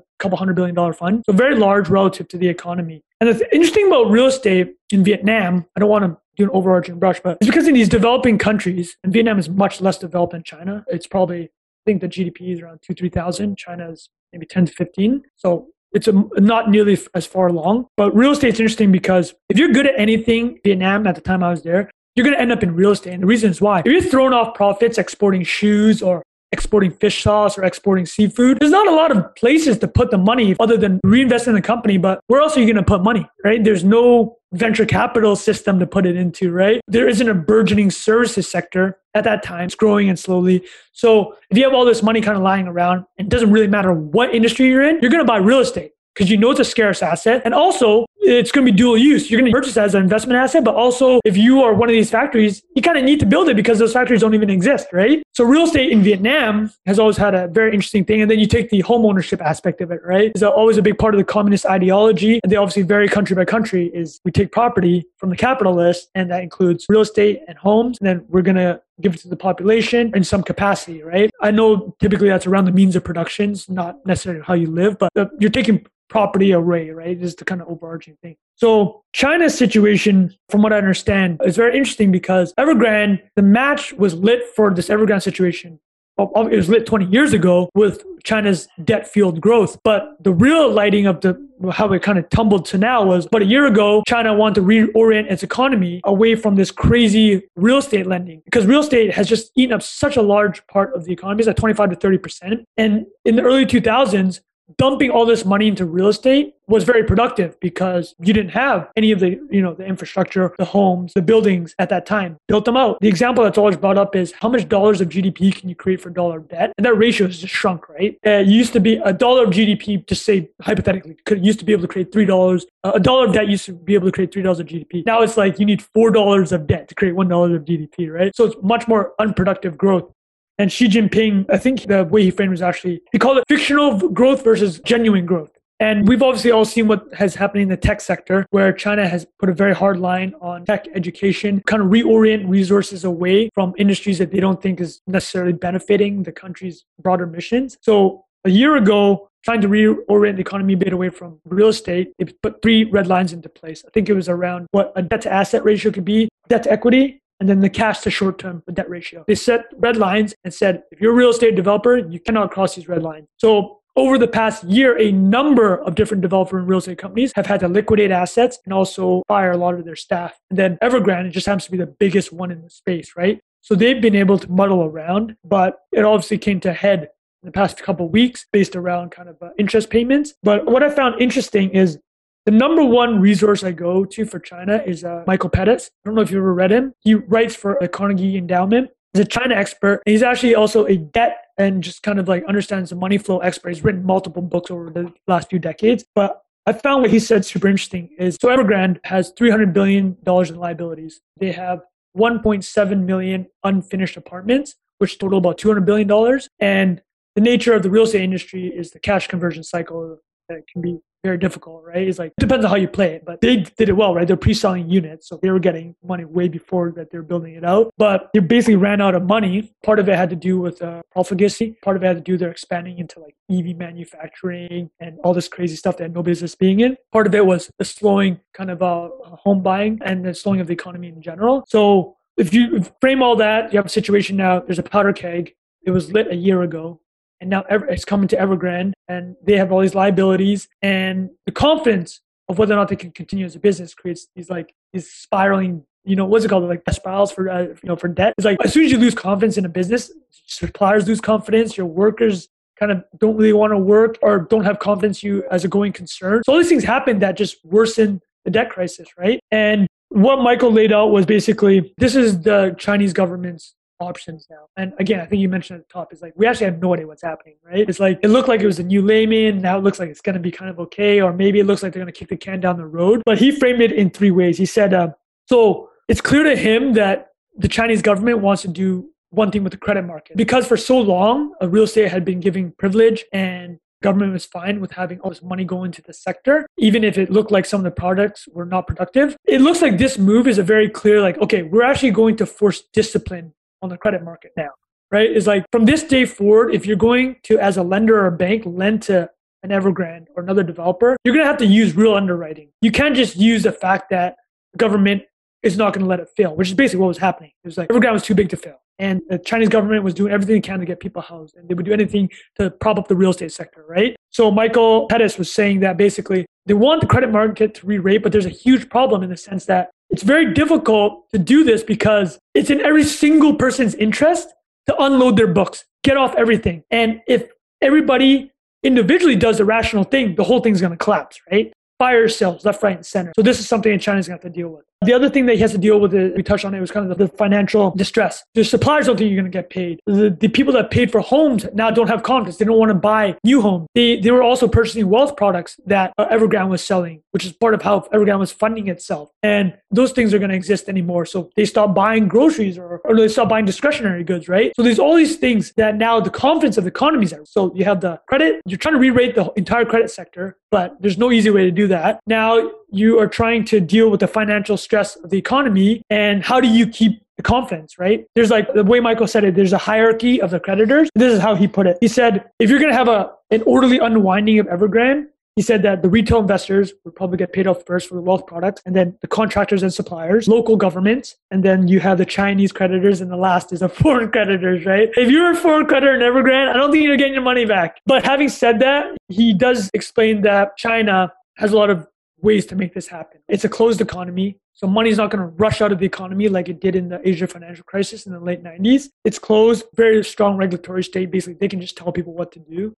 a couple hundred billion dollar fund. So very large relative to the economy. And the th- interesting about real estate in Vietnam, I don't want to do an overarching brush, but it's because in these developing countries, and Vietnam is much less developed than China. It's probably, I think the G D P is around two, three thousand. China's maybe ten to fifteen. So it's a, not nearly as far along. But real estate's interesting because if you're good at anything, Vietnam at the time I was there, you're going to end up in real estate. And the reason is why. If you're throwing off profits exporting shoes or exporting fish sauce or exporting seafood, there's not a lot of places to put the money other than reinvest in the company. But where else are you going to put money, right? There's no venture capital system to put it into, right? There isn't a burgeoning services sector at that time. It's growing and slowly. So if you have all this money kind of lying around, it doesn't really matter what industry you're in, you're going to buy real estate because you know it's a scarce asset. And also it's going to be dual use. You're going to purchase it as an investment asset, but also if you are one of these factories, you kind of need to build it because those factories don't even exist, right? So real estate in Vietnam has always had a very interesting thing. And then you take the home ownership aspect of it, right? It's always a big part of the communist ideology. And they obviously vary country by country is we take property from the capitalists, and that includes real estate and homes. And then we're going to give it to the population in some capacity, right? I know typically that's around the means of productions, not necessarily how you live, but you're taking property array, right? This is the kind of overarching thing. So China's situation, from what I understand, is very interesting because Evergrande, the match was lit for this Evergrande situation. It was lit twenty years ago with China's debt-fueled growth. But the real lighting of the how it kind of tumbled to now was about a year ago, China wanted to reorient its economy away from this crazy real estate lending because real estate has just eaten up such a large part of the economy. It's at twenty-five to thirty percent. And in the early two thousands, dumping all this money into real estate was very productive because you didn't have any of the, you know, the infrastructure, the homes, the buildings at that time, built them out. The example that's always brought up is how much dollars of G D P can you create for dollar of debt? And that ratio has just shrunk, right? Uh, it used to be a dollar of G D P, to say hypothetically, could used to be able to create three dollars. Uh, a dollar of debt used to be able to create three dollars of G D P. Now it's like you need four dollars of debt to create one dollar of G D P, right? So it's much more unproductive growth. And Xi Jinping, I think the way he framed was actually, he called it fictional growth versus genuine growth. And we've obviously all seen what has happened in the tech sector, where China has put a very hard line on tech education, kind of reorient resources away from industries that they don't think is necessarily benefiting the country's broader missions. So a year ago, trying to reorient the economy a bit away from real estate, it put three red lines into place. I think it was around what a debt to asset ratio could be, debt to equity, and then the cash to short-term debt ratio. They set red lines and said, if you're a real estate developer, you cannot cross these red lines. So over the past year, a number of different developer and real estate companies have had to liquidate assets and also fire a lot of their staff. And then Evergrande just happens to be the biggest one in the space, right? So they've been able to muddle around, but it obviously came to a head in the past couple of weeks based around kind of uh, interest payments. But what I found interesting is the number one resource I go to for China is uh, Michael Pettis. I don't know if you've ever read him. He writes for the Carnegie Endowment. He's a China expert. He's actually also a debt and just kind of like understands the money flow expert. He's written multiple books over the last few decades. But I found what he said super interesting is, so Evergrande has three hundred billion dollars in liabilities. They have one point seven million unfinished apartments, which total about two hundred billion dollars. And the nature of the real estate industry is the cash conversion cycle that can be very difficult, right? It's like, it depends on how you play it, but they did it well, right? They're pre-selling units. So they were getting money way before that they're building it out, but they basically ran out of money. Part of it had to do with uh, profligacy. Part of it had to do they're expanding into like E V manufacturing and all this crazy stuff that had no business being in. Part of it was the slowing kind of uh, home buying and the slowing of the economy in general. So if you frame all that, you have a situation now, there's a powder keg. It was lit a year ago. And now it's coming to Evergrande and they have all these liabilities, and the confidence of whether or not they can continue as a business creates these like these spiraling, you know, what's it called? Like spirals for, uh, you know, for debt. It's like, as soon as you lose confidence in a business, suppliers lose confidence, your workers kind of don't really want to work or don't have confidence in you as a going concern. So all these things happen that just worsen the debt crisis, right? And what Michael laid out was basically, this is the Chinese government's options now. And again, I think you mentioned at the top is like, we actually have no idea what's happening, right? It's like, it looked like it was a new layman. Now it looks like it's going to be kind of okay. Or maybe it looks like they're going to kick the can down the road. But he framed it in three ways. He said, uh, so it's clear to him that the Chinese government wants to do one thing with the credit market. Because for so long, uh, real estate had been giving privilege and government was fine with having all this money go into the sector, even if it looked like some of the products were not productive. It looks like this move is a very clear, like, okay, we're actually going to force discipline on the credit market now, right? It's like from this day forward, if you're going to, as a lender or a bank, lend to an Evergrande or another developer, you're going to have to use real underwriting. You can't just use the fact that government is not going to let it fail, which is basically what was happening. It was like Evergrande was too big to fail. And the Chinese government was doing everything it can to get people housed. And they would do anything to prop up the real estate sector, right? So Michael Pettis was saying that basically they want the credit market to re-rate, but there's a huge problem in the sense that it's very difficult to do this because it's in every single person's interest to unload their books, get off everything. And if everybody individually does a rational thing, the whole thing's going to collapse, right? Fire sales, left, right, and center. So this is something that China's going to have to deal with. The other thing that he has to deal with, is, we touched on it, was kind of the financial distress. The suppliers don't think you're going to get paid. The, the people that paid for homes now don't have confidence. They don't want to buy new homes. They, they were also purchasing wealth products that Evergrande was selling, which is part of how Evergrande was funding itself. And those things are going to exist anymore. So they stop buying groceries or, or they stop buying discretionary goods, right? So there's all these things that now the confidence of the economy is at. So you have the credit, you're trying to re-rate the entire credit sector, but there's no easy way to do that. Now you are trying to deal with the financial stress of the economy, and how do you keep the confidence, right? There's like the way Michael said it, there's a hierarchy of the creditors. This is how he put it. He said, if you're going to have a an orderly unwinding of Evergrande, he said that the retail investors would probably get paid off first for the wealth products, and then the contractors and suppliers, local governments, and then you have the Chinese creditors, and the last is the foreign creditors, right? If you're a foreign creditor in Evergrande, I don't think you're getting your money back. But having said that, he does explain that China has a lot of ways to make this happen. It's a closed economy. So money's not going to rush out of the economy like it did in the Asia financial crisis in the late nineties. It's closed, very strong regulatory state. Basically, they can just tell people what to do.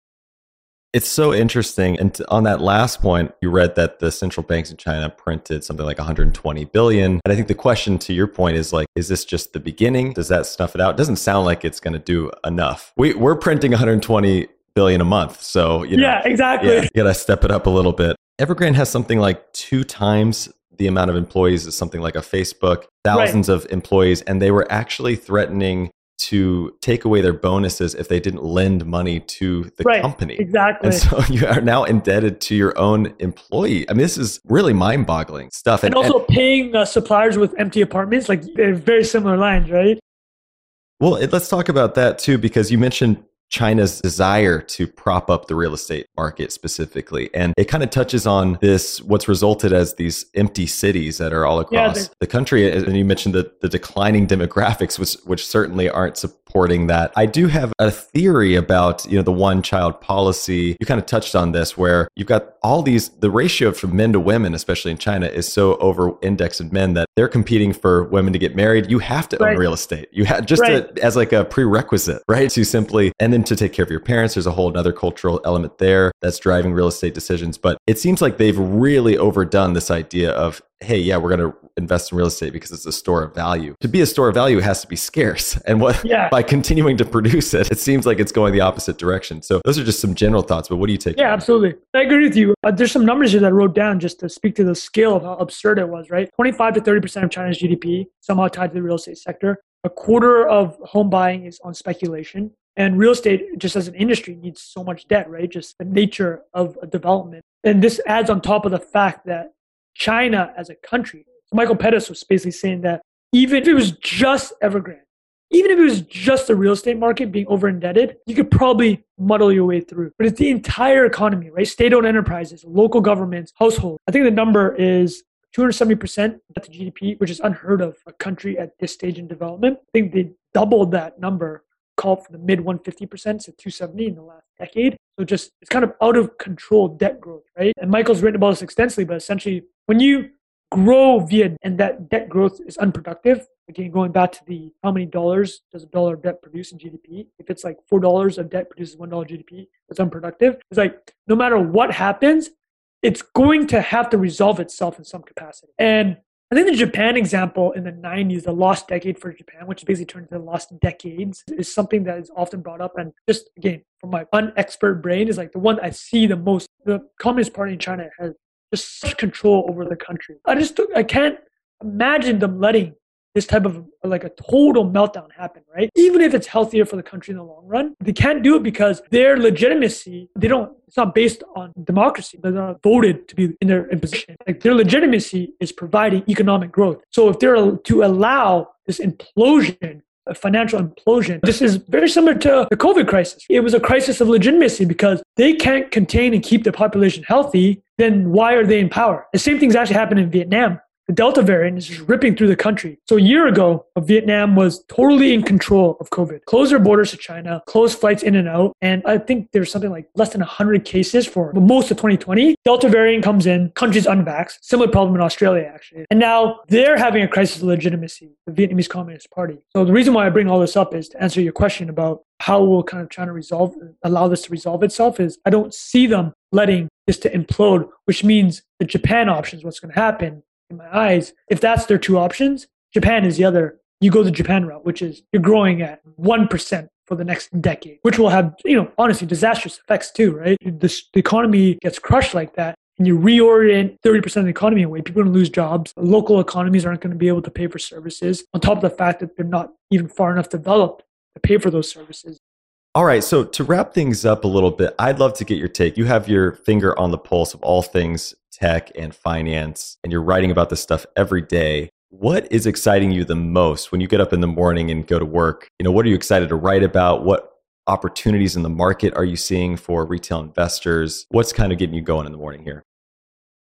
It's so interesting. And on that last point, you read that the central banks in China printed something like one hundred twenty billion. And I think the question to your point is like, is this just the beginning? Does that snuff it out? It doesn't sound like it's going to do enough. We, we're printing one hundred twenty billion a month. So, you know, yeah, exactly. Yeah, you got to step it up a little bit. Evergrande has something like two times the amount of employees as something like a Facebook, thousands right. of employees, and they were actually threatening to take away their bonuses if they didn't lend money to the right. company. Exactly. And so you are now indebted to your own employee. I mean, this is really mind-boggling stuff. And, and also and, paying uh, suppliers with empty apartments, like they're very similar lines, right? Well, it, let's talk about that too, because you mentioned China's desire to prop up the real estate market specifically. And it kind of touches on this, what's resulted as these empty cities that are all across yeah, the country. And you mentioned the, the declining demographics, which, which certainly aren't supporting that. I do have a theory about, you know, the one child policy. You kind of touched on this, where you've got all these, the ratio from men to women, especially in China, is so over indexed in men that they're competing for women to get married. You have to right. own real estate. You have just right. to, as like a prerequisite, right? To simply, and then to take care of your parents. There's a whole other cultural element there that's driving real estate decisions. But it seems like they've really overdone this idea of, hey, yeah, we're going to invest in real estate because it's a store of value. To be a store of value, it has to be scarce. And what yeah. by continuing to produce it, it seems like it's going the opposite direction. So those are just some general thoughts, but what do you take? Yeah, absolutely. I agree with you. Uh, there's some numbers here that I wrote down just to speak to the scale of how absurd it was, right? twenty-five to thirty percent of China's G D P somehow tied to the real estate sector. A quarter of home buying is on speculation. And real estate, just as an industry, needs so much debt, right? Just the nature of a development. And this adds on top of the fact that China as a country, Michael Pettis was basically saying that even if it was just Evergrande, even if it was just the real estate market being over-indebted, you could probably muddle your way through. But it's the entire economy, right? State-owned enterprises, local governments, households. I think the number is two hundred seventy percent of the G D P, which is unheard of for a country at this stage in development. I think they doubled that number. Called for the mid one hundred fifty percent to two hundred seventy in the last decade. So just, it's kind of out of control debt growth, right? And Michael's written about this extensively, but essentially when you grow via, and that debt growth is unproductive, again, going back to the, how many dollars does a dollar of debt produce in G D P? If it's like four dollars of debt produces one dollar G D P, that's unproductive. It's like, no matter what happens, it's going to have to resolve itself in some capacity. And I think the Japan example in the nineties, the lost decade for Japan, which basically turned into the lost decades, is something that is often brought up. And just, again, from my unexpert brain, is like the one I see the most. The Communist Party in China has just such control over the country. I just, I can't imagine them letting this type of like a total meltdown happen, right? Even if it's healthier for the country in the long run, they can't do it because their legitimacy, they don't, it's not based on democracy. They're not voted to be in their in position. Like their legitimacy is providing economic growth. So if they're to allow this implosion, a financial implosion, this is very similar to the COVID crisis. It was a crisis of legitimacy because they can't contain and keep the population healthy. Then why are they in power? The same thing's actually happened in Vietnam. The Delta variant is just ripping through the country. So a year ago, Vietnam was totally in control of COVID. Closed their borders to China, closed flights in and out. And I think there's something like less than one hundred cases for most of twenty twenty. Delta variant comes in, countries unvaxxed. Similar problem in Australia, actually. And now they're having a crisis of legitimacy, the Vietnamese Communist Party. So the reason why I bring all this up is to answer your question about how will kind of China resolve, allow this to resolve itself is I don't see them letting this to implode, which means the Japan option is what's going to happen in my eyes. If that's their two options, Japan is the other. You go the Japan route, which is you're growing at one percent for the next decade, which will have, you know, honestly, disastrous effects too, right? This, the economy gets crushed like that. And you reorient thirty percent of the economy away, people are going to lose jobs. Local economies aren't going to be able to pay for services, on top of the fact that they're not even far enough developed to pay for those services. All right. So to wrap things up a little bit, I'd love to get your take. You have your finger on the pulse of all things tech and finance, and you're writing about this stuff every day. What is exciting you the most when you get up in the morning and go to work? You know, what are you excited to write about? What opportunities in the market are you seeing for retail investors? What's kind of getting you going in the morning here?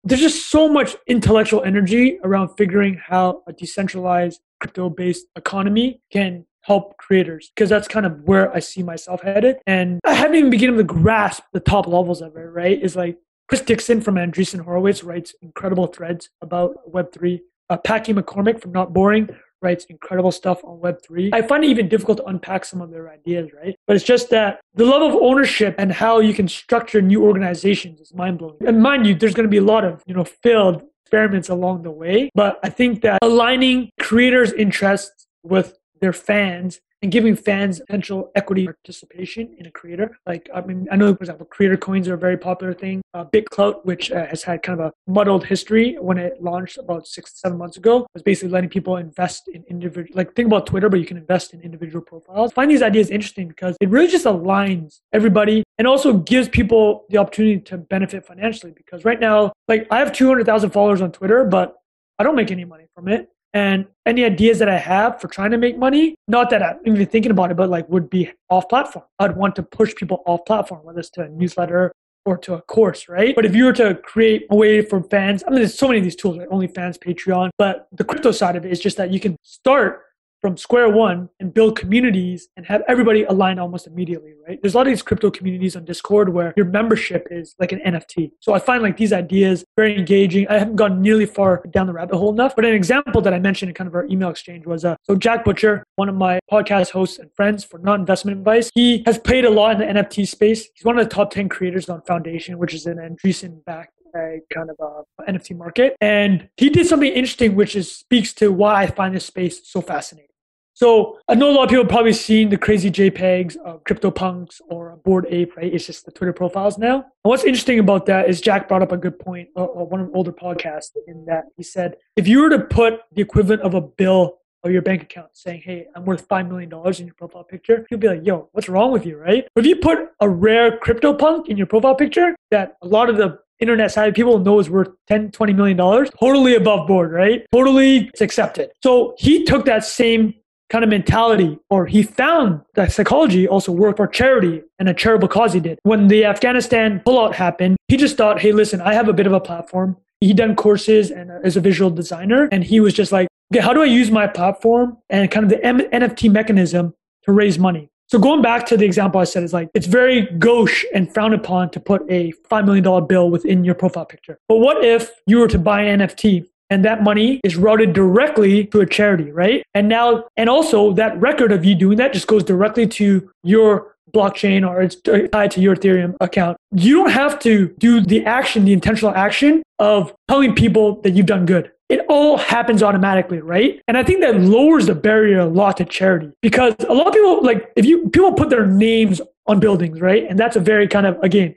There's just so much intellectual energy around figuring how a decentralized crypto-based economy can help creators, because that's kind of where I see myself headed. And I haven't even begun to grasp the top levels of it, right? It's like Chris Dixon from Andreessen Horowitz writes incredible threads about Web three. Uh, Packy McCormick from Not Boring writes incredible stuff on Web three. I find it even difficult to unpack some of their ideas, right? But it's just that the love of ownership and how you can structure new organizations is mind-blowing. And mind you, there's going to be a lot of, you know, failed experiments along the way. But I think that aligning creators' interests with their fans and giving fans potential equity participation in a creator. Like, I mean, I know, for example, creator coins are a very popular thing. Uh, BitClout, which uh, has had kind of a muddled history when it launched about six, seven months ago, was basically letting people invest in individual, like think about Twitter, but you can invest in individual profiles. I find these ideas interesting because it really just aligns everybody and also gives people the opportunity to benefit financially. Because right now, like I have two hundred thousand followers on Twitter, but I don't make any money from it. And any ideas that I have for trying to make money, not that I'm even thinking about it, but like would be off platform. I'd want to push people off platform, whether it's to a newsletter or to a course, right? But if you were to create a way for fans, I mean, there's so many of these tools, right? OnlyFans, Patreon, but the crypto side of it is just that you can start from square one and build communities and have everybody aligned almost immediately, right? There's a lot of these crypto communities on Discord where your membership is like an N F T. So I find like these ideas very engaging. I haven't gone nearly far down the rabbit hole enough, but an example that I mentioned in kind of our email exchange was, uh, so Jack Butcher, one of my podcast hosts and friends for non-investment advice, he has played a lot in the N F T space. He's one of the top ten creators on Foundation, which is an Andreessen-backed a kind of a N F T market. And he did something interesting, which is speaks to why I find this space so fascinating. So I know a lot of people have probably seen the crazy JPEGs of CryptoPunks or Bored Ape, right? It's just the Twitter profiles now. And what's interesting about that is Jack brought up a good point on uh, one of the older podcasts in that he said, if you were to put the equivalent of a bill or your bank account saying, hey, I'm worth five million dollars in your profile picture, you'll be like, yo, what's wrong with you, right? But if you put a rare CryptoPunk in your profile picture that a lot of the internet side, people know is worth ten, twenty million dollars, totally above board, right? Totally, it's accepted. So he took that same kind of mentality, or he found that psychology also worked for charity and a charitable cause he did. When the Afghanistan pullout happened, he just thought, hey, listen, I have a bit of a platform. He'd done courses and uh, as a visual designer, and he was just like, okay, how do I use my platform and kind of the M- N F T mechanism to raise money? So going back to the example I said, is like, it's very gauche and frowned upon to put a five million dollars bill within your profile picture. But what if you were to buy an N F T and that money is routed directly to a charity, right? And now, and also that record of you doing that just goes directly to your blockchain, or it's tied to your Ethereum account. You don't have to do the action, the intentional action of telling people that you've done good. It all happens automatically, right? And I think that lowers the barrier a lot to charity, because a lot of people, like if you, people put their names on buildings, right? And that's a very kind of, again,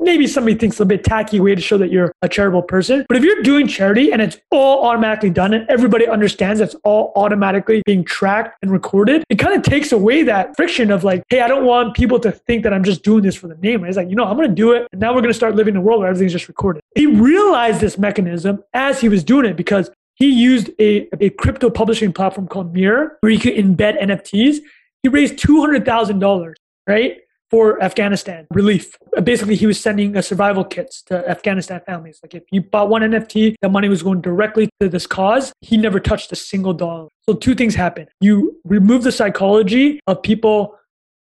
maybe somebody thinks a bit tacky way to show that you're a charitable person. But if you're doing charity and it's all automatically done and everybody understands that's all automatically being tracked and recorded, it kind of takes away that friction of like, hey, I don't want people to think that I'm just doing this for the name. It's like, you know, I'm going to do it. And now we're going to start living in a world where everything's just recorded. He realized this mechanism as he was doing it, because he used a, a crypto publishing platform called Mirror where you could embed N F Ts. He raised two hundred thousand dollars, right? for Afghanistan relief. Basically, he was sending uh, survival kits to Afghanistan families. Like if you bought one N F T, that money was going directly to this cause. He never touched a single dollar. So two things happen. You remove the psychology of people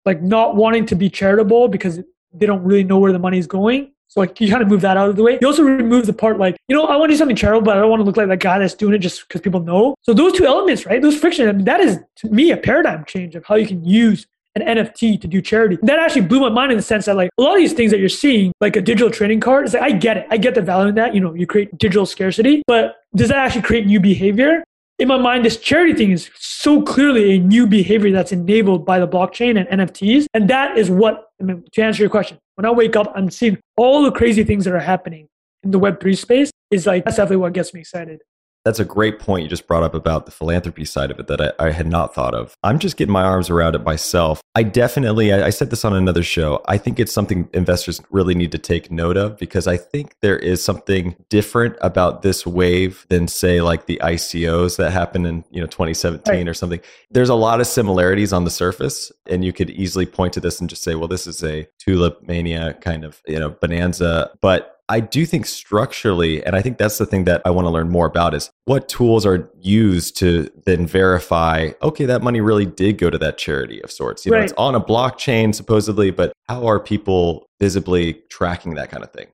like not wanting to be charitable because they don't really know where the money is going. So like you kind of move that out of the way. You also remove the part like, you know, I want to do something charitable, but I don't want to look like that guy that's doing it just because people know. So those two elements, right? Those friction, I mean, that is to me a paradigm change of how you can use an N F T to do charity. And that actually blew my mind in the sense that like a lot of these things that you're seeing, like a digital trading card, it's like, I get it. I get the value in that. You know, you create digital scarcity, but does that actually create new behavior? In my mind, this charity thing is so clearly a new behavior that's enabled by the blockchain and N F Ts. And that is what, I mean, to answer your question, when I wake up, I'm seeing all the crazy things that are happening in the Web three space. Is like, that's definitely what gets me excited. That's a great point you just brought up about the philanthropy side of it that I, I had not thought of. I'm just getting my arms around it myself. I definitely, I, I said this on another show, I think it's something investors really need to take note of because I think there is something different about this wave than say like the I C Os that happened in you know twenty seventeen right. or something. There's a lot of similarities on the surface and you could easily point to this and just say, well, this is a tulip mania kind of you know bonanza, but I do think structurally, and I think that's the thing that I want to learn more about is what tools are used to then verify, okay, that money really did go to that charity of sorts. You right. know, it's on a blockchain supposedly, but how are people visibly tracking that kind of thing?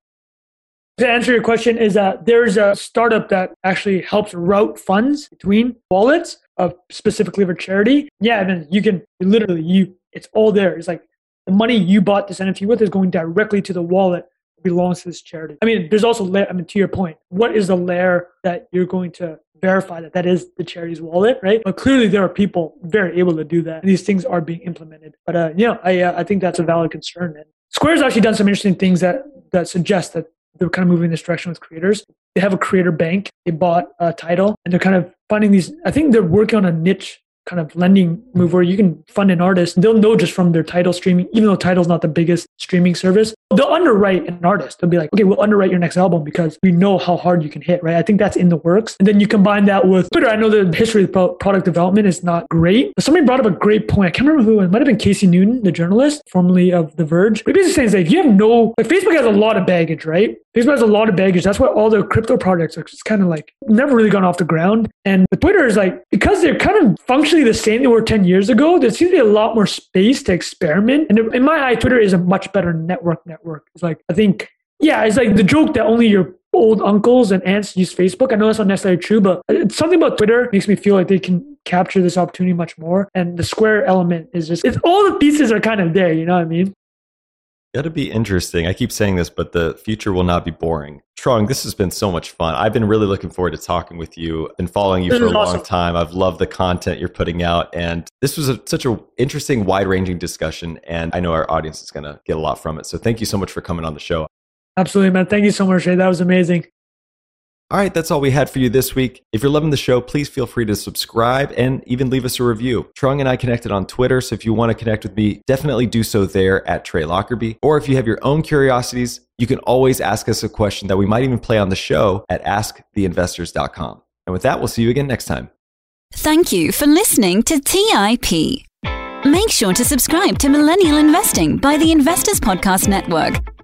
To answer your question is that there's a startup that actually helps route funds between wallets of specifically for charity. Yeah, I mean, you can literally, you it's all there. It's like the money you bought this N F T with is going directly to the wallet belongs to this charity. I mean, there's also, I mean, to your point, what is the layer that you're going to verify that that is the charity's wallet, right? But clearly there are people very able to do that. And these things are being implemented. But, uh, you know, I, uh, I think that's a valid concern. And Square's actually done some interesting things that, that suggest that they're kind of moving in this direction with creators. They have a creator bank. They bought a Tidal and they're kind of finding these, I think they're working on a niche kind of lending move where you can fund an artist. They'll know just from their Tidal streaming, even though Tidal's not the biggest streaming service, they'll underwrite an artist. They'll be like, okay, we'll underwrite your next album because we know how hard you can hit, right? I think that's in the works. And then you combine that with Twitter. I know the history of product development is not great, but somebody brought up a great point. I can't remember who, it might have been Casey Newton, the journalist, formerly of The Verge. But basically saying is like, if you have no, like Facebook has a lot of baggage, right? Facebook has a lot of baggage. That's why all their crypto products are just kind of like, never really gone off the ground. And the Twitter is like, because they're kind of functionally the same they were ten years ago, there seems to be a lot more space to experiment. And in my eye, Twitter is a much better network network. It's like, I think, yeah, it's like the joke that only your old uncles and aunts use Facebook. I know that's not necessarily true, but it's something about Twitter makes me feel like they can capture this opportunity much more. And the Square element is just, it's all the pieces are kind of there, you know what I mean? That'll be interesting. I keep saying this, but the future will not be boring. Trung, this has been so much fun. I've been really looking forward to talking with you and following you this for a awesome. long time. I've loved the content you're putting out. And this was a, such an interesting, wide-ranging discussion. And I know our audience is going to get a lot from it. So thank you so much for coming on the show. Absolutely, man. Thank you so much, Shay. That was amazing. All right, that's all we had for you this week. If you're loving the show, please feel free to subscribe and even leave us a review. Trung and I connected on Twitter, so if you want to connect with me, definitely do so there at Trey Lockerbie. Or if you have your own curiosities, you can always ask us a question that we might even play on the show at ask the investors dot com. And with that, we'll see you again next time. Thank you for listening to T I P. Make sure to subscribe to Millennial Investing by the Investors Podcast Network